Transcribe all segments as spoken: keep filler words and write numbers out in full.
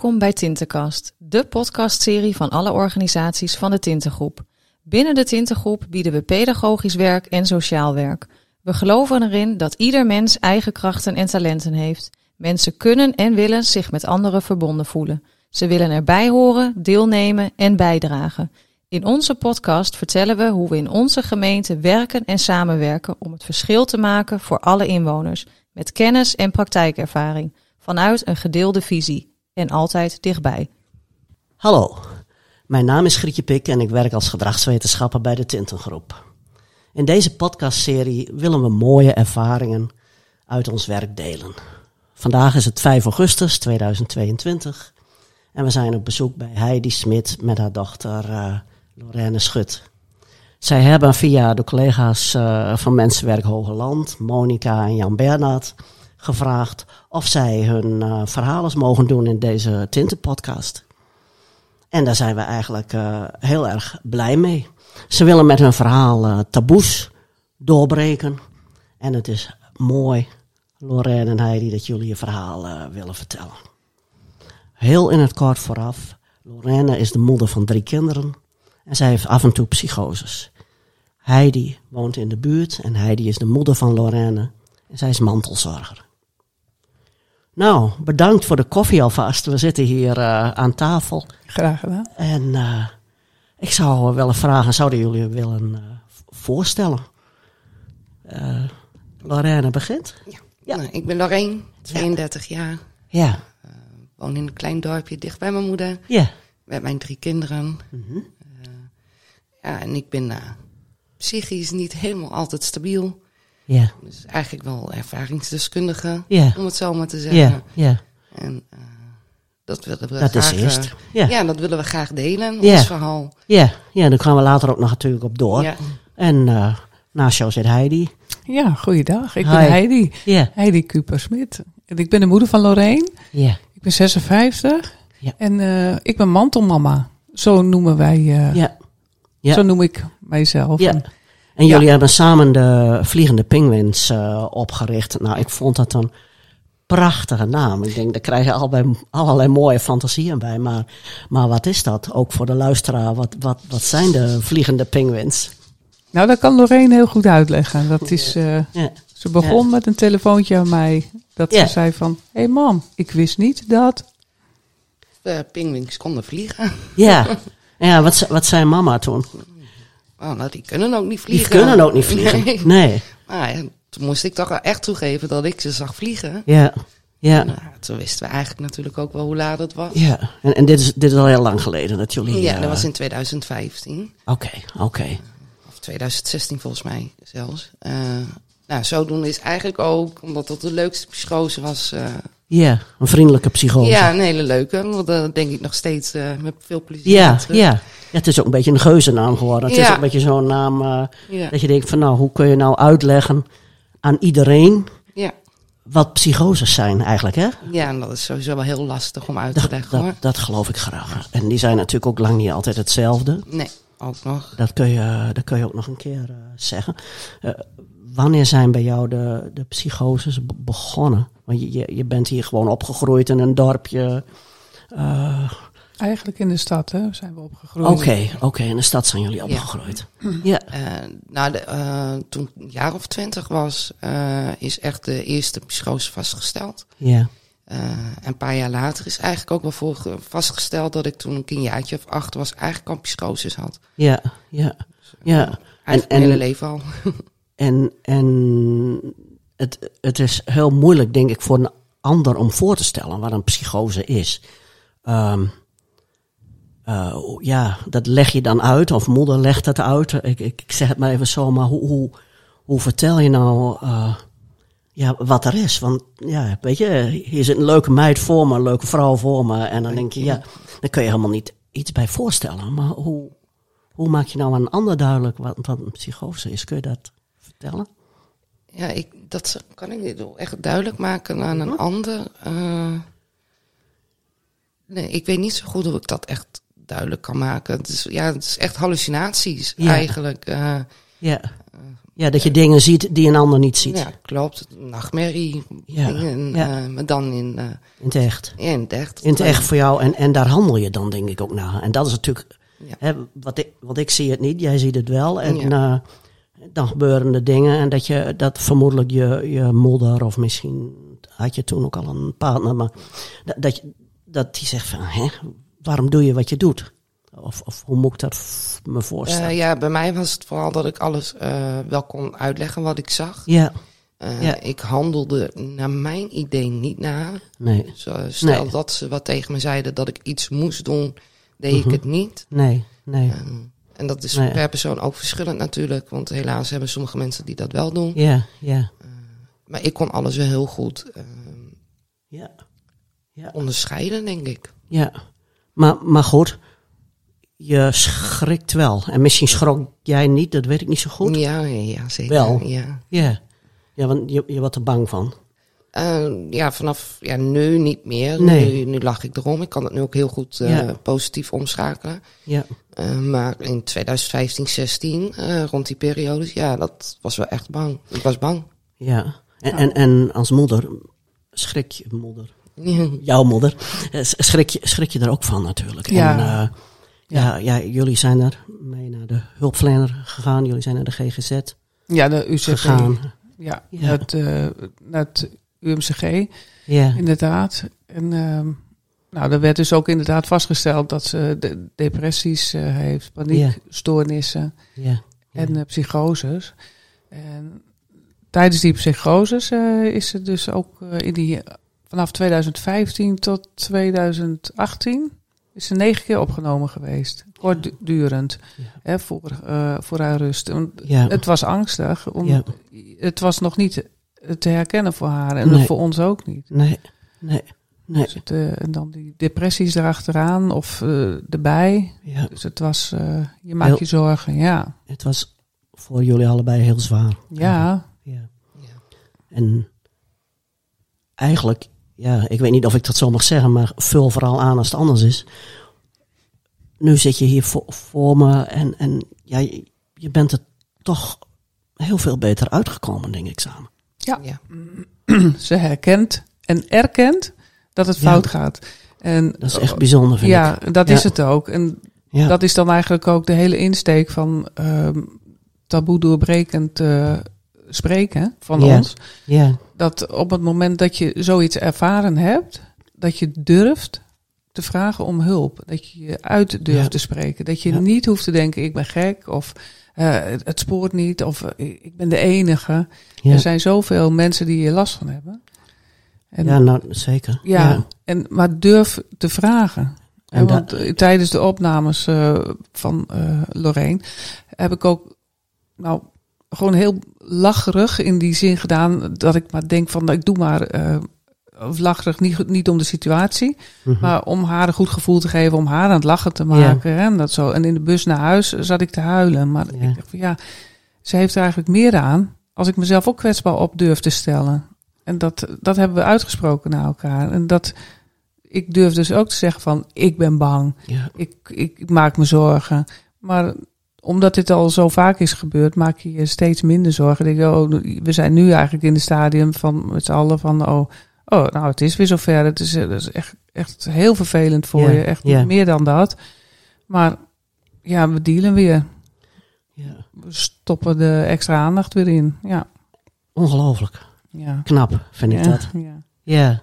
Welkom bij Tintenkast, de podcastserie van alle organisaties van de Tintengroep. Binnen de Tintengroep bieden we pedagogisch werk en sociaal werk. We geloven erin dat ieder mens eigen krachten en talenten heeft. Mensen kunnen en willen zich met anderen verbonden voelen. Ze willen erbij horen, deelnemen en bijdragen. In onze podcast vertellen we hoe we in onze gemeente werken en samenwerken om het verschil te maken voor alle inwoners, met kennis en praktijkervaring, vanuit een gedeelde visie en altijd dichtbij. Hallo, mijn naam is Grietje Pik en ik werk als gedragswetenschapper bij de Tintengroep. In deze podcastserie willen we mooie ervaringen uit ons werk delen. Vandaag is het vijf augustus tweeduizend tweeëntwintig en we zijn op bezoek bij Heidi Smit met haar dochter uh, Lorraine Schut. Zij hebben via de collega's uh, van Mensenwerk Hogeland, Monica en Jan Bernard, gevraagd of zij hun uh, verhalen mogen doen in deze Tintenpodcast. En daar zijn we eigenlijk uh, heel erg blij mee. Ze willen met hun verhaal uh, taboes doorbreken. En het is mooi, Lorraine en Heidi, dat jullie je verhaal uh, willen vertellen. Heel in het kort vooraf, Lorraine is de moeder van drie kinderen en zij heeft af en toe psychoses. Heidi woont in de buurt en Heidi is de moeder van Lorraine en zij is mantelzorger. Nou, bedankt voor de koffie alvast. We zitten hier uh, aan tafel. Graag gedaan. En uh, ik zou willen vragen, zouden jullie willen uh, voorstellen? Uh, Lorraine begint? Ja, ja. Nou, ik ben Lorraine, tweeëndertig ja. jaar. Ja. Uh, woon in een klein dorpje dicht bij mijn moeder. Ja. Met mijn drie kinderen. Mm-hmm. Uh, ja, en ik ben uh, psychisch niet helemaal altijd stabiel. Ja. Dus eigenlijk wel ervaringsdeskundige, ja. om het zo maar te zeggen. Ja, ja. En uh, dat willen we dat graag... Is eerst. Uh, ja. ja, dat willen we graag delen, ja. ons verhaal. Ja, ja, daar gaan we later ook nog natuurlijk op door. Ja. En uh, naast jou zit Heidi. Ja, goeiedag. Ik Hi. ben Heidi. Ja. Heidi Kuper Smit. Ik ben de moeder van Lorraine. Ja. Ik ben zesenvijftig. Ja. En uh, ik ben mantelmama. Zo noemen wij... Uh, ja. Ja. Zo noem ik mijzelf. Ja. En jullie ja. hebben samen de Vliegende Pinguïns uh, opgericht. Nou, ik vond dat een prachtige naam. Ik denk, daar krijgen allerlei, allerlei mooie fantasieën bij. Maar, maar wat is dat? Ook voor de luisteraar, wat, wat, wat zijn de Vliegende Pinguïns? Nou, dat kan Lorraine heel goed uitleggen. Dat is, uh, ja. Ze begon ja. met een telefoontje aan mij. Dat ja. ze zei van, hé hey mam, ik wist niet dat... De pinguïns konden vliegen. Ja, ja wat, wat zei mama toen? Oh, nou, die kunnen ook niet vliegen. Die kunnen ook niet vliegen, nee. nee. Maar ja, toen moest ik toch echt toegeven dat ik ze zag vliegen. Ja, ja. En, nou, toen wisten we eigenlijk natuurlijk ook wel hoe laat het was. Ja, en, en dit, is, dit is al heel lang geleden dat jullie... Ja, dat uh... was in tweeduizend vijftien. Oké, okay, oké. Okay. Of tweeduizend zestien volgens mij zelfs. Uh, nou, zodoende is eigenlijk ook, omdat het de leukste psychose was... Uh, ja, een vriendelijke psychose. Ja, een hele leuke. Want dat denk ik nog steeds uh, met veel plezier. Ja, ja. ja, het is ook een beetje een geuzennaam geworden. Het ja. is ook een beetje zo'n naam uh, ja. dat je denkt van nou, hoe kun je nou uitleggen aan iedereen ja. wat psychoses zijn eigenlijk, hè? Ja, en dat is sowieso wel heel lastig om uit te dat, leggen, dat, hoor. Dat geloof ik graag. En die zijn natuurlijk ook lang niet altijd hetzelfde. Nee, ook nog. Dat kun je, dat kun je ook nog een keer uh, zeggen. Uh, wanneer zijn bij jou de, de psychoses be- begonnen? Want je, je, je bent hier gewoon opgegroeid in een dorpje. Uh... Eigenlijk in de stad, hè? Zijn we opgegroeid. Oké, okay, oké, okay, in de stad zijn jullie opgegroeid. Ja. ja. Uh, nou, de, uh, toen ik een jaar of twintig was, uh, is echt de eerste psychose vastgesteld. Ja. Uh, een paar jaar later is eigenlijk ook wel voor vastgesteld dat ik toen ik een jaartje of acht was, eigenlijk al psychoses had. Ja, ja, dus, uh, ja. Eigenlijk mijn hele leven al. En... en... Het, het is heel moeilijk, denk ik, voor een ander om voor te stellen wat een psychose is. Um, uh, ja, dat leg je dan uit, of moeder legt het uit. Ik, ik zeg het maar even zo, maar hoe, hoe, hoe vertel je nou uh, ja, wat er is? Want ja, weet je, hier zit een leuke meid voor me, een leuke vrouw voor me. En dan denk je, ja, daar kun je helemaal niet iets bij voorstellen. Maar hoe, hoe maak je nou aan een ander duidelijk wat, wat een psychose is? Kun je dat vertellen? Ja, ik, dat kan ik niet echt duidelijk maken aan een ander. Uh, nee, ik weet niet zo goed hoe ik dat echt duidelijk kan maken. Het is, ja, het is echt hallucinaties ja. eigenlijk. Uh, ja. Ja, dat je dingen ziet die een ander niet ziet. Ja, klopt. Nachtmerrie. Ja. En, ja. Uh, maar dan in... Uh, in het echt. Ja, in het echt. In het echt voor jou. En, en daar handel je dan denk ik ook naar. En dat is natuurlijk... Ja. Hè, wat ik, want ik zie het niet, jij ziet het wel. En ja. uh, dan gebeuren de dingen. En dat je dat vermoedelijk je, je moeder... Of misschien had je toen ook al een partner. Maar dat, dat, je, dat die zegt van... Hè, waarom doe je wat je doet? Of, of hoe moet ik dat me voorstellen? Uh, ja, bij mij was het vooral dat ik alles uh, wel kon uitleggen wat ik zag. Ja. Uh, ja. Ik handelde naar mijn idee niet na. Nee. Dus, uh, stel nee. dat ze wat tegen me zeiden dat ik iets moest doen, deed mm-hmm. ik het niet. Nee, nee. Uh, en dat is nee. per persoon ook verschillend natuurlijk. Want helaas hebben sommige mensen die dat wel doen. Ja, ja. Uh, maar ik kon alles wel heel goed uh, ja. Ja. onderscheiden, denk ik. Ja, maar, maar goed... Je schrikt wel. En misschien schrok jij niet, dat weet ik niet zo goed. Ja, ja zeker. Wel? Ja. Yeah. Ja, want je, je was er bang van. Uh, ja, vanaf ja, nu niet meer. Nee. Nu, nu lach ik erom. Ik kan het nu ook heel goed uh, ja. positief omschakelen. Ja. Uh, maar in twintig vijftien, zestien, uh, rond die periodes, ja, dat was wel echt bang. Ik was bang. Ja. En, ja. en, en als moeder, schrik je moeder. Jouw moeder. Schrik je, schrik je er ook van natuurlijk. Ja. En, uh, Ja. Ja, ja, jullie zijn er mee naar de hulpverlener gegaan. Jullie zijn naar de G G Z ja, de U Z gegaan. Ja, ja. Naar, het, uh, naar het U M C G, ja. inderdaad. En uh, nou, er werd dus ook inderdaad vastgesteld dat ze de depressies uh, heeft, paniekstoornissen ja. Ja. Ja. en uh, psychoses. En tijdens die psychoses uh, is ze dus ook uh, in die, vanaf twintig vijftien tot twintig achttien... is ze negen keer opgenomen geweest. Kortdurend. Ja. Hè, voor, uh, voor haar rust. Ja. Het was angstig. Om, ja. Het was nog niet te herkennen voor haar. En nee. voor ons ook niet. Nee. nee. nee. Dus het, uh, en dan die depressies erachteraan. Of uh, erbij. Ja. Dus het was... Uh, je maakt heel, je zorgen. Ja. Het was voor jullie allebei heel zwaar. Ja. ja. ja. ja. En eigenlijk... Ja, ik weet niet of ik dat zo mag zeggen, maar vul vooral aan als het anders is. Nu zit je hier voor, voor me en, en ja, je bent er toch heel veel beter uitgekomen, denk ik, samen. Ja, ja. Ze herkent en erkent dat het fout ja. gaat. En dat is echt bijzonder, vind ja, ik. Ja, dat ja. is het ook. En ja. dat is dan eigenlijk ook de hele insteek van uh, taboe doorbrekend... Uh, spreken van yeah. ons, yeah. dat op het moment dat je zoiets ervaren hebt, dat je durft te vragen om hulp, dat je je uit durft yeah. te spreken, dat je yeah. niet hoeft te denken ik ben gek of uh, het spoort niet of uh, ik ben de enige. Yeah. Er zijn zoveel mensen die hier last van hebben. En, ja, nou, zeker. Ja, ja. En, maar durf te vragen. En want dat... tijdens de opnames uh, van uh, Lorraine heb ik ook nou gewoon heel lacherig in die zin gedaan dat ik maar denk van ik doe maar uh, of lacherig niet, niet om de situatie, mm-hmm. maar om haar een goed gevoel te geven, om haar aan het lachen te maken ja. en dat zo. En in de bus naar huis zat ik te huilen, maar ja. ik dacht van ja, ze heeft er eigenlijk meer aan als ik mezelf ook kwetsbaar op durf te stellen. En dat dat hebben we uitgesproken naar elkaar. En dat ik durf dus ook te zeggen van ik ben bang, ja. ik, ik ik maak me zorgen, maar omdat dit al zo vaak is gebeurd, maak je je steeds minder zorgen. Denk je, oh, we zijn nu eigenlijk in het stadium van met z'n allen van... Oh, oh nou, het is weer zover. Het is, het is echt, echt heel vervelend voor yeah, je. Echt yeah. meer dan dat. Maar ja, we dealen weer. Yeah. We stoppen de extra aandacht weer in. Ja. Ongelooflijk. Ja. Knap, vind ik ja, dat. Ja, ja.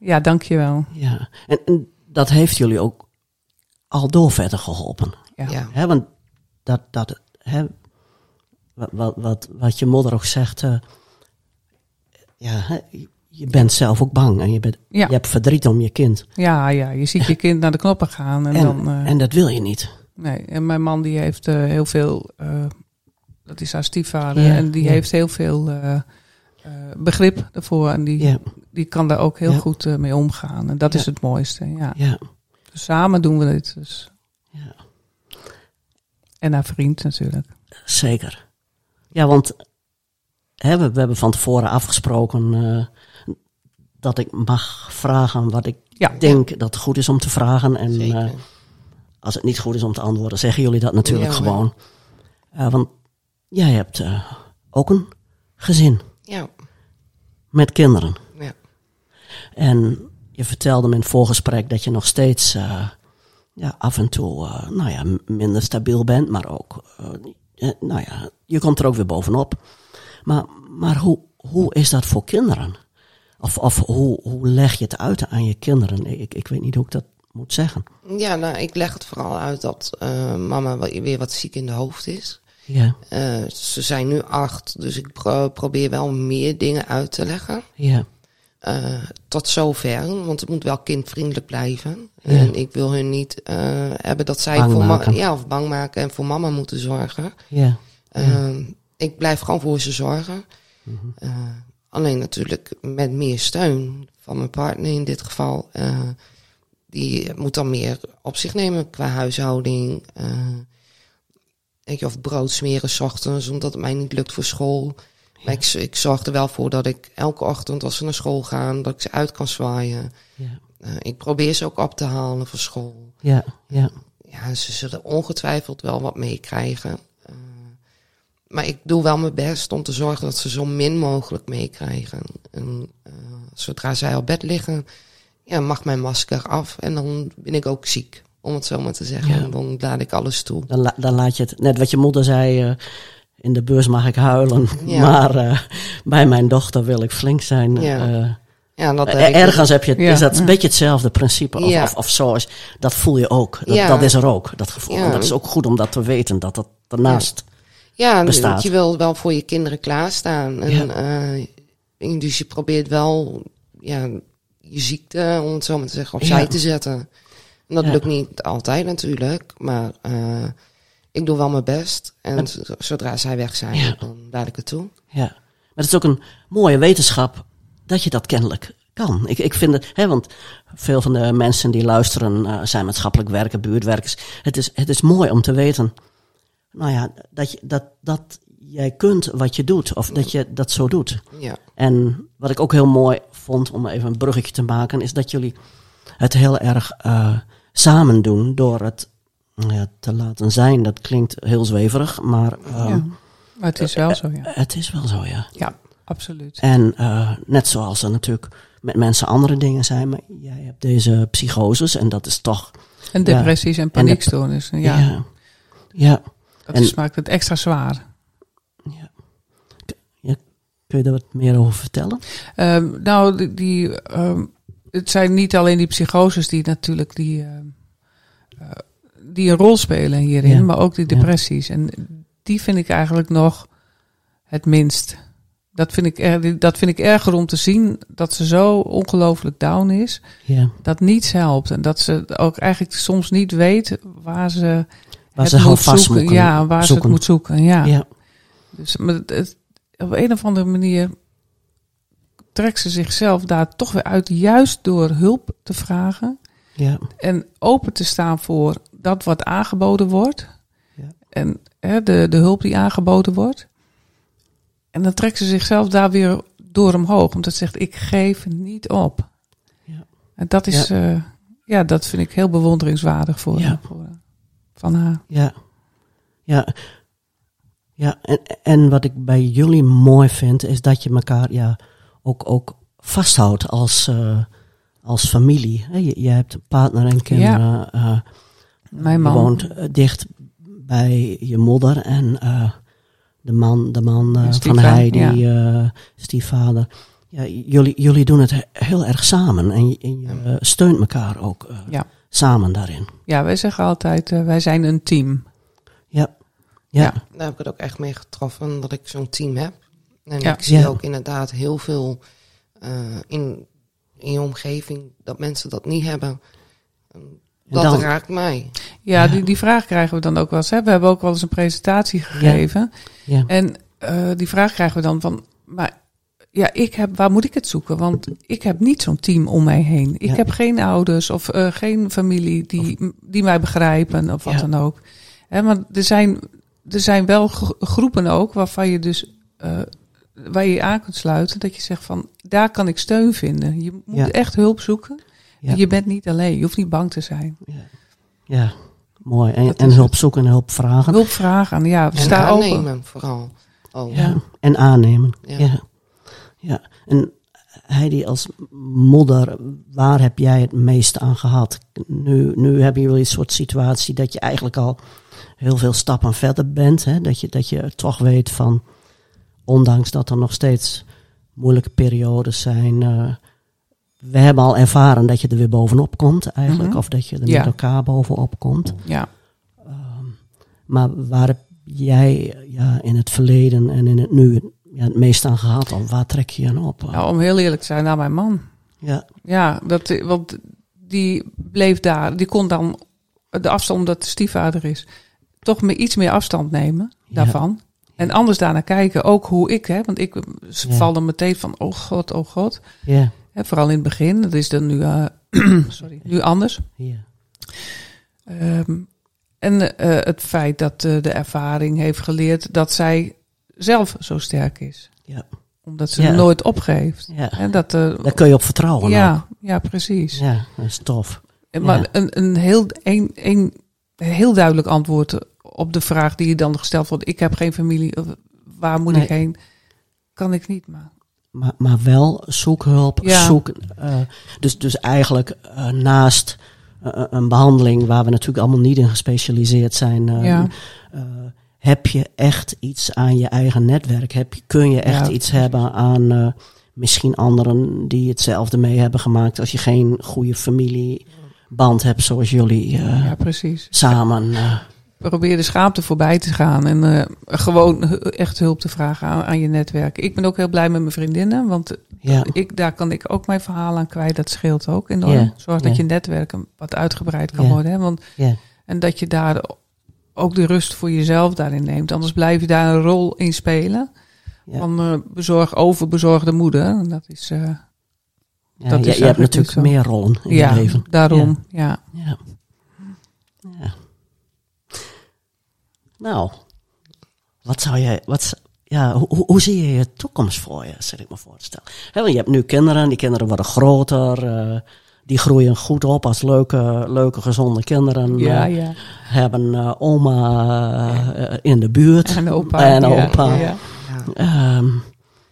ja dank je wel. Ja. En, en dat heeft jullie ook al door verder geholpen. Ja. ja. He, want... Dat, dat, hè, wat, wat, wat je moeder ook zegt, uh, ja, hè, je bent zelf ook bang en je, bent, ja. je hebt verdriet om je kind. Ja, ja, je ziet je kind naar de knoppen gaan. En, en, dan, uh, en dat wil je niet. Nee, en mijn man die heeft uh, heel veel, uh, dat is haar stiefvader, ja, en die ja. heeft heel veel uh, uh, begrip daarvoor. En die, ja. die kan daar ook heel ja. goed uh, mee omgaan. En dat ja. is het mooiste, ja. ja. Dus samen doen we dit, dus. Ja. En haar vriend natuurlijk. Zeker. Ja, want hè, we, we hebben van tevoren afgesproken uh, dat ik mag vragen wat ik ja, denk ja. dat goed is om te vragen. En uh, als het niet goed is om te antwoorden, zeggen jullie dat natuurlijk ja, gewoon. Uh, want jij hebt uh, ook een gezin. Ja. Met kinderen. Ja. En je vertelde me in het voorgesprek dat je nog steeds uh, ja, af en toe uh, nou ja, minder stabiel bent. Maar ook, uh, nou ja, je komt er ook weer bovenop. Maar, maar hoe, hoe is dat voor kinderen? Of, of hoe, hoe leg je het uit aan je kinderen? Ik, ik weet niet hoe ik dat moet zeggen. Ja, nou, ik leg het vooral uit dat uh, mama weer wat ziek in de hoofd is. Ja. Uh, ze zijn nu acht, dus ik pro- probeer wel meer dingen uit te leggen. Ja. Uh, tot zover, want het moet wel kindvriendelijk blijven. Ja. En ik wil hun niet uh, hebben dat zij bang voor ma- ja, of bang maken en voor mama moeten zorgen. Ja. Uh, ja. Ik blijf gewoon voor ze zorgen. Mm-hmm. Uh, alleen natuurlijk met meer steun van mijn partner in dit geval. Uh, die moet dan meer op zich nemen qua huishouding. Uh, weet je, of brood smeren 's ochtends, omdat het mij niet lukt voor school. Ja. Maar ik, ik zorg er wel voor dat ik elke ochtend als ze naar school gaan, dat ik ze uit kan zwaaien. Ja. Uh, ik probeer ze ook op te halen voor school. Ja, ja. Ja, ze zullen ongetwijfeld wel wat meekrijgen. Uh, maar ik doe wel mijn best om te zorgen dat ze zo min mogelijk meekrijgen. En uh, zodra zij op bed liggen, ja, mag mijn masker af en dan ben ik ook ziek. Om het zo maar te zeggen, ja. Dan laat ik alles toe. Dan, la, dan laat je het, net wat je moeder zei, uh, in de bus mag ik huilen. Ja. Maar uh, bij mijn dochter wil ik flink zijn. Ja. Uh, ja, dat uh, ergens heb je, ja. is dat ja. een beetje hetzelfde principe. Of, ja. of, of zo is, dat voel je ook. Dat, ja. dat is er ook, dat gevoel. Ja. En dat is ook goed om dat te weten, dat dat daarnaast ja. Ja, bestaat. Want je wil wel voor je kinderen klaarstaan. En, ja. uh, dus je probeert wel ja, je ziekte, om het zo maar te zeggen, opzij ja. te zetten. Dat ja. lukt niet altijd natuurlijk, maar uh, ik doe wel mijn best. En maar, zodra zij weg zijn, ja. dan laat ik het toe. Ja, maar het is ook een mooie wetenschap dat je dat kennelijk kan. Ik, ik vind het, hè, want veel van de mensen die luisteren uh, zijn maatschappelijk werker, buurtwerkers. Het is, het is mooi om te weten, nou ja, dat, je, dat, dat jij kunt wat je doet of dat je dat zo doet. Ja. En wat ik ook heel mooi vond, om even een bruggetje te maken, is dat jullie het heel erg uh, samen doen door het ja, te laten zijn. Dat klinkt heel zweverig, maar, uh, ja, maar het is wel zo, ja. Het is wel zo, ja. Ja, absoluut. En uh, net zoals er natuurlijk met mensen andere dingen zijn, maar jij hebt deze psychoses en dat is toch... En depressies ja, en paniekstoornissen, ja. Ja, ja. Dat en, maakt het extra zwaar. Ja. Ja, kun je daar wat meer over vertellen? Uh, nou, die... die um, het zijn niet alleen die psychoses die natuurlijk die, uh, die een rol spelen hierin, ja. maar ook die depressies. Ja. En die vind ik eigenlijk nog het minst. Dat vind ik, er, dat vind ik erger om te zien dat ze zo ongelooflijk down is. Ja. Dat niets helpt. En dat ze ook eigenlijk soms niet weet waar ze, waar het, ze moet zoeken, ja, waar ze het moet zoeken. Ja, waar ze het moet zoeken. Dus maar het, op een of andere manier trekt ze zichzelf daar toch weer uit, juist door hulp te vragen. Ja. En open te staan voor dat wat aangeboden wordt. Ja. En hè, de, de hulp die aangeboden wordt. En dan trekt ze zichzelf daar weer door omhoog. Omdat ze zegt, ik geef niet op. Ja. En dat is, ja. Uh, ja, dat vind ik heel bewonderingswaardig voor, ja. voor van haar. Ja, ja. ja. En, en wat ik bij jullie mooi vind, is dat je elkaar... Ja, Ook, ook vasthoudt als, uh, als familie. Je, je hebt een partner en kinderen. Ja. Uh, Mijn man. Je woont dicht bij je moeder. En uh, de man, de man uh, van Heidi, ja. uh, stiefvader. Ja, jullie, jullie doen het heel erg samen. En je, en je uh, steunt elkaar ook uh, ja. samen daarin. Ja, wij zeggen altijd, uh, wij zijn een team. Ja. Ja. ja, daar heb ik het ook echt mee getroffen dat ik zo'n team heb. En ja, ik zie ja. ook inderdaad heel veel uh, in, in je omgeving dat mensen dat niet hebben. Dat dan, raakt mij. Ja, ja. Die, die vraag krijgen we dan ook wel eens. Hè? We hebben ook wel eens een presentatie gegeven. Ja. Ja. En uh, die vraag krijgen we dan van... Maar ja, ik heb, waar moet ik het zoeken? Want ik heb niet zo'n team om mij heen. Ik ja. heb geen ouders of uh, geen familie die, of, die mij begrijpen of wat ja. dan ook. Hè, maar er zijn, er zijn wel groepen ook waarvan je dus... Uh, waar je je aan kunt sluiten, dat je zegt van, daar kan ik steun vinden. Je moet ja. echt hulp zoeken. Ja. Je bent niet alleen, je hoeft niet bang te zijn. Ja, ja. mooi. En, en hulp zoeken en hulp vragen. Hulp vragen, ja. En sta aannemen open. Vooral. al. Ja. En aannemen. Ja. Ja. Ja. En Heidi, als moeder, waar heb jij het meest aan gehad? Nu, nu hebben jullie een soort situatie dat je eigenlijk al heel veel stappen verder bent. Hè? Dat je, dat je toch weet van, ondanks dat er nog steeds moeilijke periodes zijn. Uh, we hebben al ervaren dat je er weer bovenop komt eigenlijk. Mm-hmm. Of dat je er ja. met elkaar bovenop komt. Ja. Um, maar waar heb jij ja, in het verleden en in het nu ja, het meest aan gehad? Of waar trek je aan op? Nou, om heel eerlijk te zijn, naar mijn man. Ja. Ja, dat, want die bleef daar. Die kon dan de afstand, omdat de stiefvader is, toch meer, iets meer afstand nemen daarvan. Ja. En anders daarnaar kijken, ook hoe ik, hè, want ik ja. val dan meteen van, oh god, oh god. Ja. Hè, vooral in het begin, dat is dan nu, uh, sorry, nu anders. Ja. Um, en uh, het feit dat uh, de ervaring heeft geleerd dat zij zelf zo sterk is. Ja. Omdat ze ja. nooit opgeeft. Ja. Hè, dat, uh, daar kun je op vertrouwen. Ja, ook. Ja, precies. Ja, dat is tof. En, ja. Maar een, een, heel, een, een heel duidelijk antwoord op de vraag die je dan gesteld wordt. Ik heb geen familie. Waar moet nee. ik heen? Kan ik niet, maar... Maar, maar wel zoek hulp. Ja. Zoek, uh, dus, dus eigenlijk uh, naast uh, een behandeling waar we natuurlijk allemaal niet in gespecialiseerd zijn. Uh, ja. uh, heb je echt iets aan je eigen netwerk? Heb je, kun je echt ja. iets hebben aan uh, misschien anderen die hetzelfde mee hebben gemaakt als je geen goede familieband hebt zoals jullie uh, ja, precies. samen... Uh, probeer de schaamte voorbij te gaan en uh, gewoon echt hulp te vragen aan, aan je netwerk. Ik ben ook heel blij met mijn vriendinnen, want ja. ik, daar kan ik ook mijn verhaal aan kwijt. Dat scheelt ook enorm. Yeah. Zorg yeah. dat je netwerk wat uitgebreid kan yeah. worden. Hè? Want, yeah. En dat je daar ook de rust voor jezelf daarin neemt. Anders blijf je daar een rol in spelen. Yeah. Van uh, bezorg over bezorgde moeder. En dat is, uh, ja, dat je, is je hebt natuurlijk meer rollen in ja, je leven. Daarom, ja. ja. ja. ja. Nou, wat zou jij, wat, ja, hoe, hoe zie je je toekomst voor je, zal ik me voorstellen? He, want je hebt nu kinderen, die kinderen worden groter, uh, die groeien goed op als leuke, leuke gezonde kinderen. Ja, uh, ja. Hebben uh, oma uh, uh, in de buurt. En opa. En opa. Ja, ja. Um,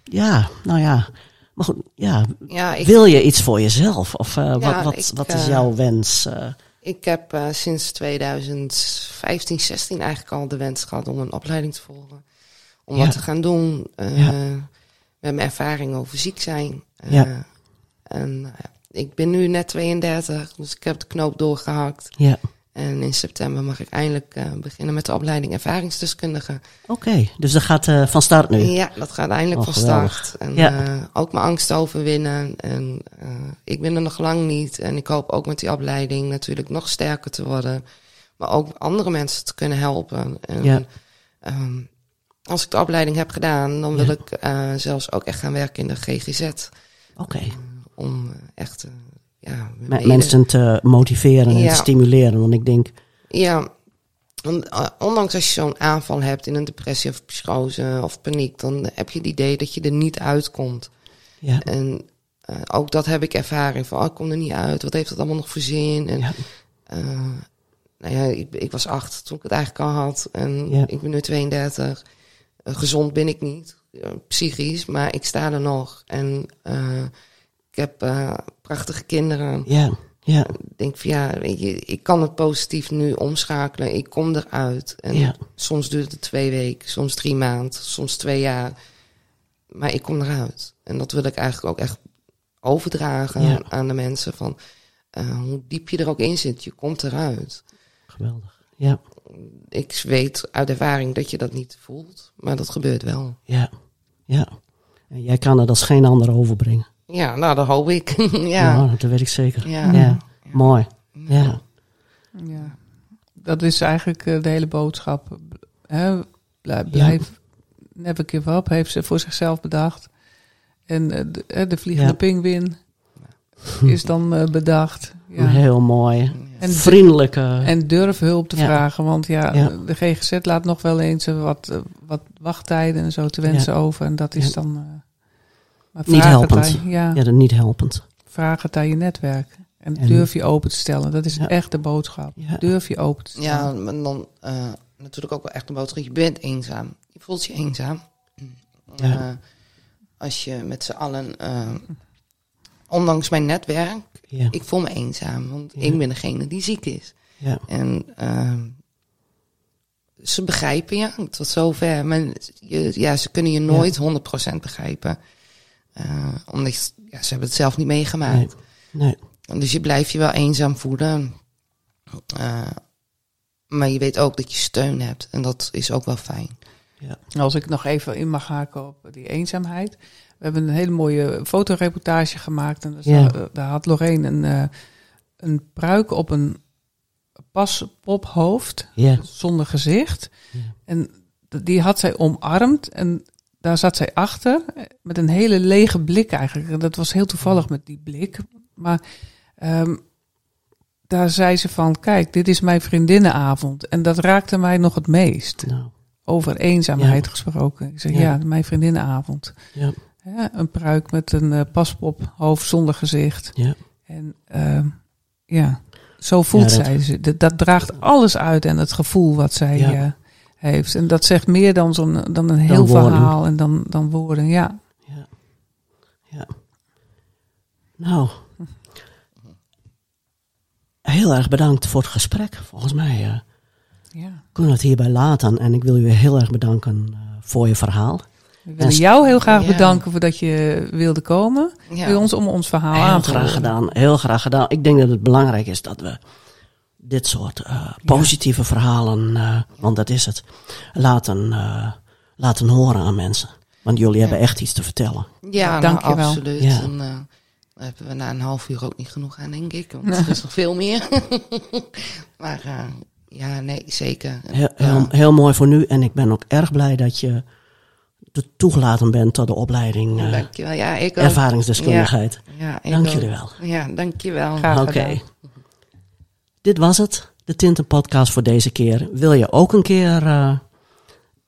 ja, nou ja. Maar goed, ja, ja ik, wil je iets voor jezelf? Of uh, ja, wat, wat, ik, wat is jouw wens? Uh, Ik heb uh, sinds tweeduizend vijftien, zestien eigenlijk al de wens gehad om een opleiding te volgen. Om ja. wat te gaan doen. Uh, ja. Met mijn ervaring over ziek zijn. Uh, ja. En uh, ik ben nu net tweeëndertig, dus ik heb de knoop doorgehakt. Ja. En in september mag ik eindelijk uh, beginnen met de opleiding ervaringsdeskundige. Oké, okay, dus dat gaat uh, van start nu? Ja, dat gaat eindelijk oh, van start. En ja. uh, ook mijn angst overwinnen. En uh, ik ben er nog lang niet. En ik hoop ook met die opleiding natuurlijk nog sterker te worden. Maar ook andere mensen te kunnen helpen. En, ja. um, als ik de opleiding heb gedaan, dan wil ja. ik uh, zelfs ook echt gaan werken in de G G Z. Oké. Okay. Um, om echt... Uh, Ja, met mensen te motiveren en ja. te stimuleren. Want ik denk... Ja, want ondanks als je zo'n aanval hebt in een depressie of psychose of paniek... dan heb je het idee dat je er niet uitkomt. Ja. En uh, ook dat heb ik ervaring van, oh, ik kom er niet uit. Wat heeft dat allemaal nog voor zin? En, ja. uh, nou ja, ik, ik was acht toen ik het eigenlijk al had. En ja. ik ben nu tweeëndertig. Uh, gezond ben ik niet, uh, psychisch, maar ik sta er nog. En... Uh, Ik heb uh, prachtige kinderen. Ja, ja. Ik denk van ja, weet je, ik kan het positief nu omschakelen. Ik kom eruit. En ja. soms duurt het twee weken, soms drie maanden, soms twee jaar. Maar ik kom eruit. En dat wil ik eigenlijk ook echt overdragen ja. aan de mensen. Van uh, hoe diep je er ook in zit, je komt eruit. Geweldig, ja. Ik weet uit ervaring dat je dat niet voelt, maar dat gebeurt wel. Ja, ja. En jij kan het als geen ander overbrengen. Ja, nou, dat hoop ik. ja. Nou, dat weet ik zeker. Ja. Ja. Ja. Mooi. Ja. Ja. Dat is eigenlijk de hele boodschap. Hè? Blijf, blijf ja. never give up, heeft ze voor zichzelf bedacht. En de, de vliegende ja. pinguïn is dan bedacht. Ja. Heel mooi. En vriendelijke. En durf hulp te ja. vragen, want ja, ja, de G G Z laat nog wel eens wat, wat wachttijden en zo te wensen ja. over. En dat is ja. dan... Maar niet helpend. Aan, ja, ja dat niet helpend. Vraag het aan je netwerk. En, en durf je open te stellen. Dat is ja. echt de boodschap. Ja. Durf je open te stellen. Ja, maar dan uh, natuurlijk ook wel echt een boodschap. Je bent eenzaam. Je voelt je eenzaam. Ja. Uh, als je met z'n allen... Uh, ondanks mijn netwerk, ja. ik voel me eenzaam. Want ja. ik ben degene die ziek is. Ja. En uh, ze begrijpen je ja, tot zover. Maar je, ja, ze kunnen je nooit ja. honderd procent begrijpen. Uh, omdat ja, ze hebben het zelf niet meegemaakt. Nee. Nee. Dus je blijft je wel eenzaam voelen. Uh, maar je weet ook dat je steun hebt. En dat is ook wel fijn. Ja. Als ik nog even in mag haken op die eenzaamheid. We hebben een hele mooie fotoreportage gemaakt. En dus ja. daar, daar had Lorraine een, uh, een pruik op een paspophoofd. Ja. Zonder gezicht. Ja. En die had zij omarmd. En daar zat zij achter. Met een hele lege blik eigenlijk. En dat was heel toevallig met die blik. Maar um, daar zei ze van, kijk, dit is mijn vriendinnenavond. En dat raakte mij nog het meest. Nou. Over eenzaamheid ja. gesproken. Ik zeg, ja, ja mijn vriendinnenavond. Ja. Ja, een pruik met een uh, paspop, hoofd zonder gezicht. Ja. En uh, ja, zo voelt ja, zij. Dat... Dat, dat draagt alles uit en het gevoel wat zij ja. uh, heeft. En dat zegt meer dan, zo'n, dan een heel dan verhaal en dan, dan woorden. Ja. Ja. ja. Nou, heel erg bedankt voor het gesprek. Volgens mij uh, ja. kunnen we het hierbij laten. En ik wil u heel erg bedanken uh, voor je verhaal. We willen jou heel graag bedanken voor dat je wilde komen. Ja. Wil ons om ons verhaal heel aan te graag gedaan, Heel graag gedaan. Ik denk dat het belangrijk is dat we dit soort uh, positieve ja. verhalen, uh, want dat is het, laten, uh, laten horen aan mensen. Want jullie ja. hebben echt iets te vertellen. Ja, dank nou, je wel. Absoluut. Ja. En, uh, hebben we na een half uur ook niet genoeg aan, denk ik. Want er is nog veel meer. maar uh, ja, nee, zeker. Heel, heel, heel mooi voor nu. En ik ben ook erg blij dat je... toegelaten bent tot de opleiding uh, dankjewel. Ja, ik ook. Ervaringsdeskundigheid. Ja, ja, ik dank ook. Jullie wel. Ja, dank je wel. Graag gedaan. Okay. Dit was het, de Tintenpodcast voor deze keer. Wil je ook een keer uh,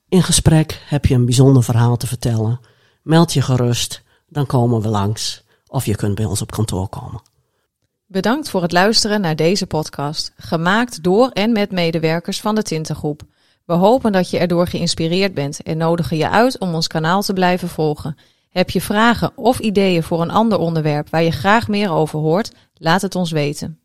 in gesprek? Heb je een bijzonder verhaal te vertellen? Meld je gerust, dan komen we langs. Of je kunt bij ons op kantoor komen. Bedankt voor het luisteren naar deze podcast. Gemaakt door en met medewerkers van de Tintengroep. We hopen dat je erdoor geïnspireerd bent en nodigen je uit om ons kanaal te blijven volgen. Heb je vragen of ideeën voor een ander onderwerp waar je graag meer over hoort? Laat het ons weten.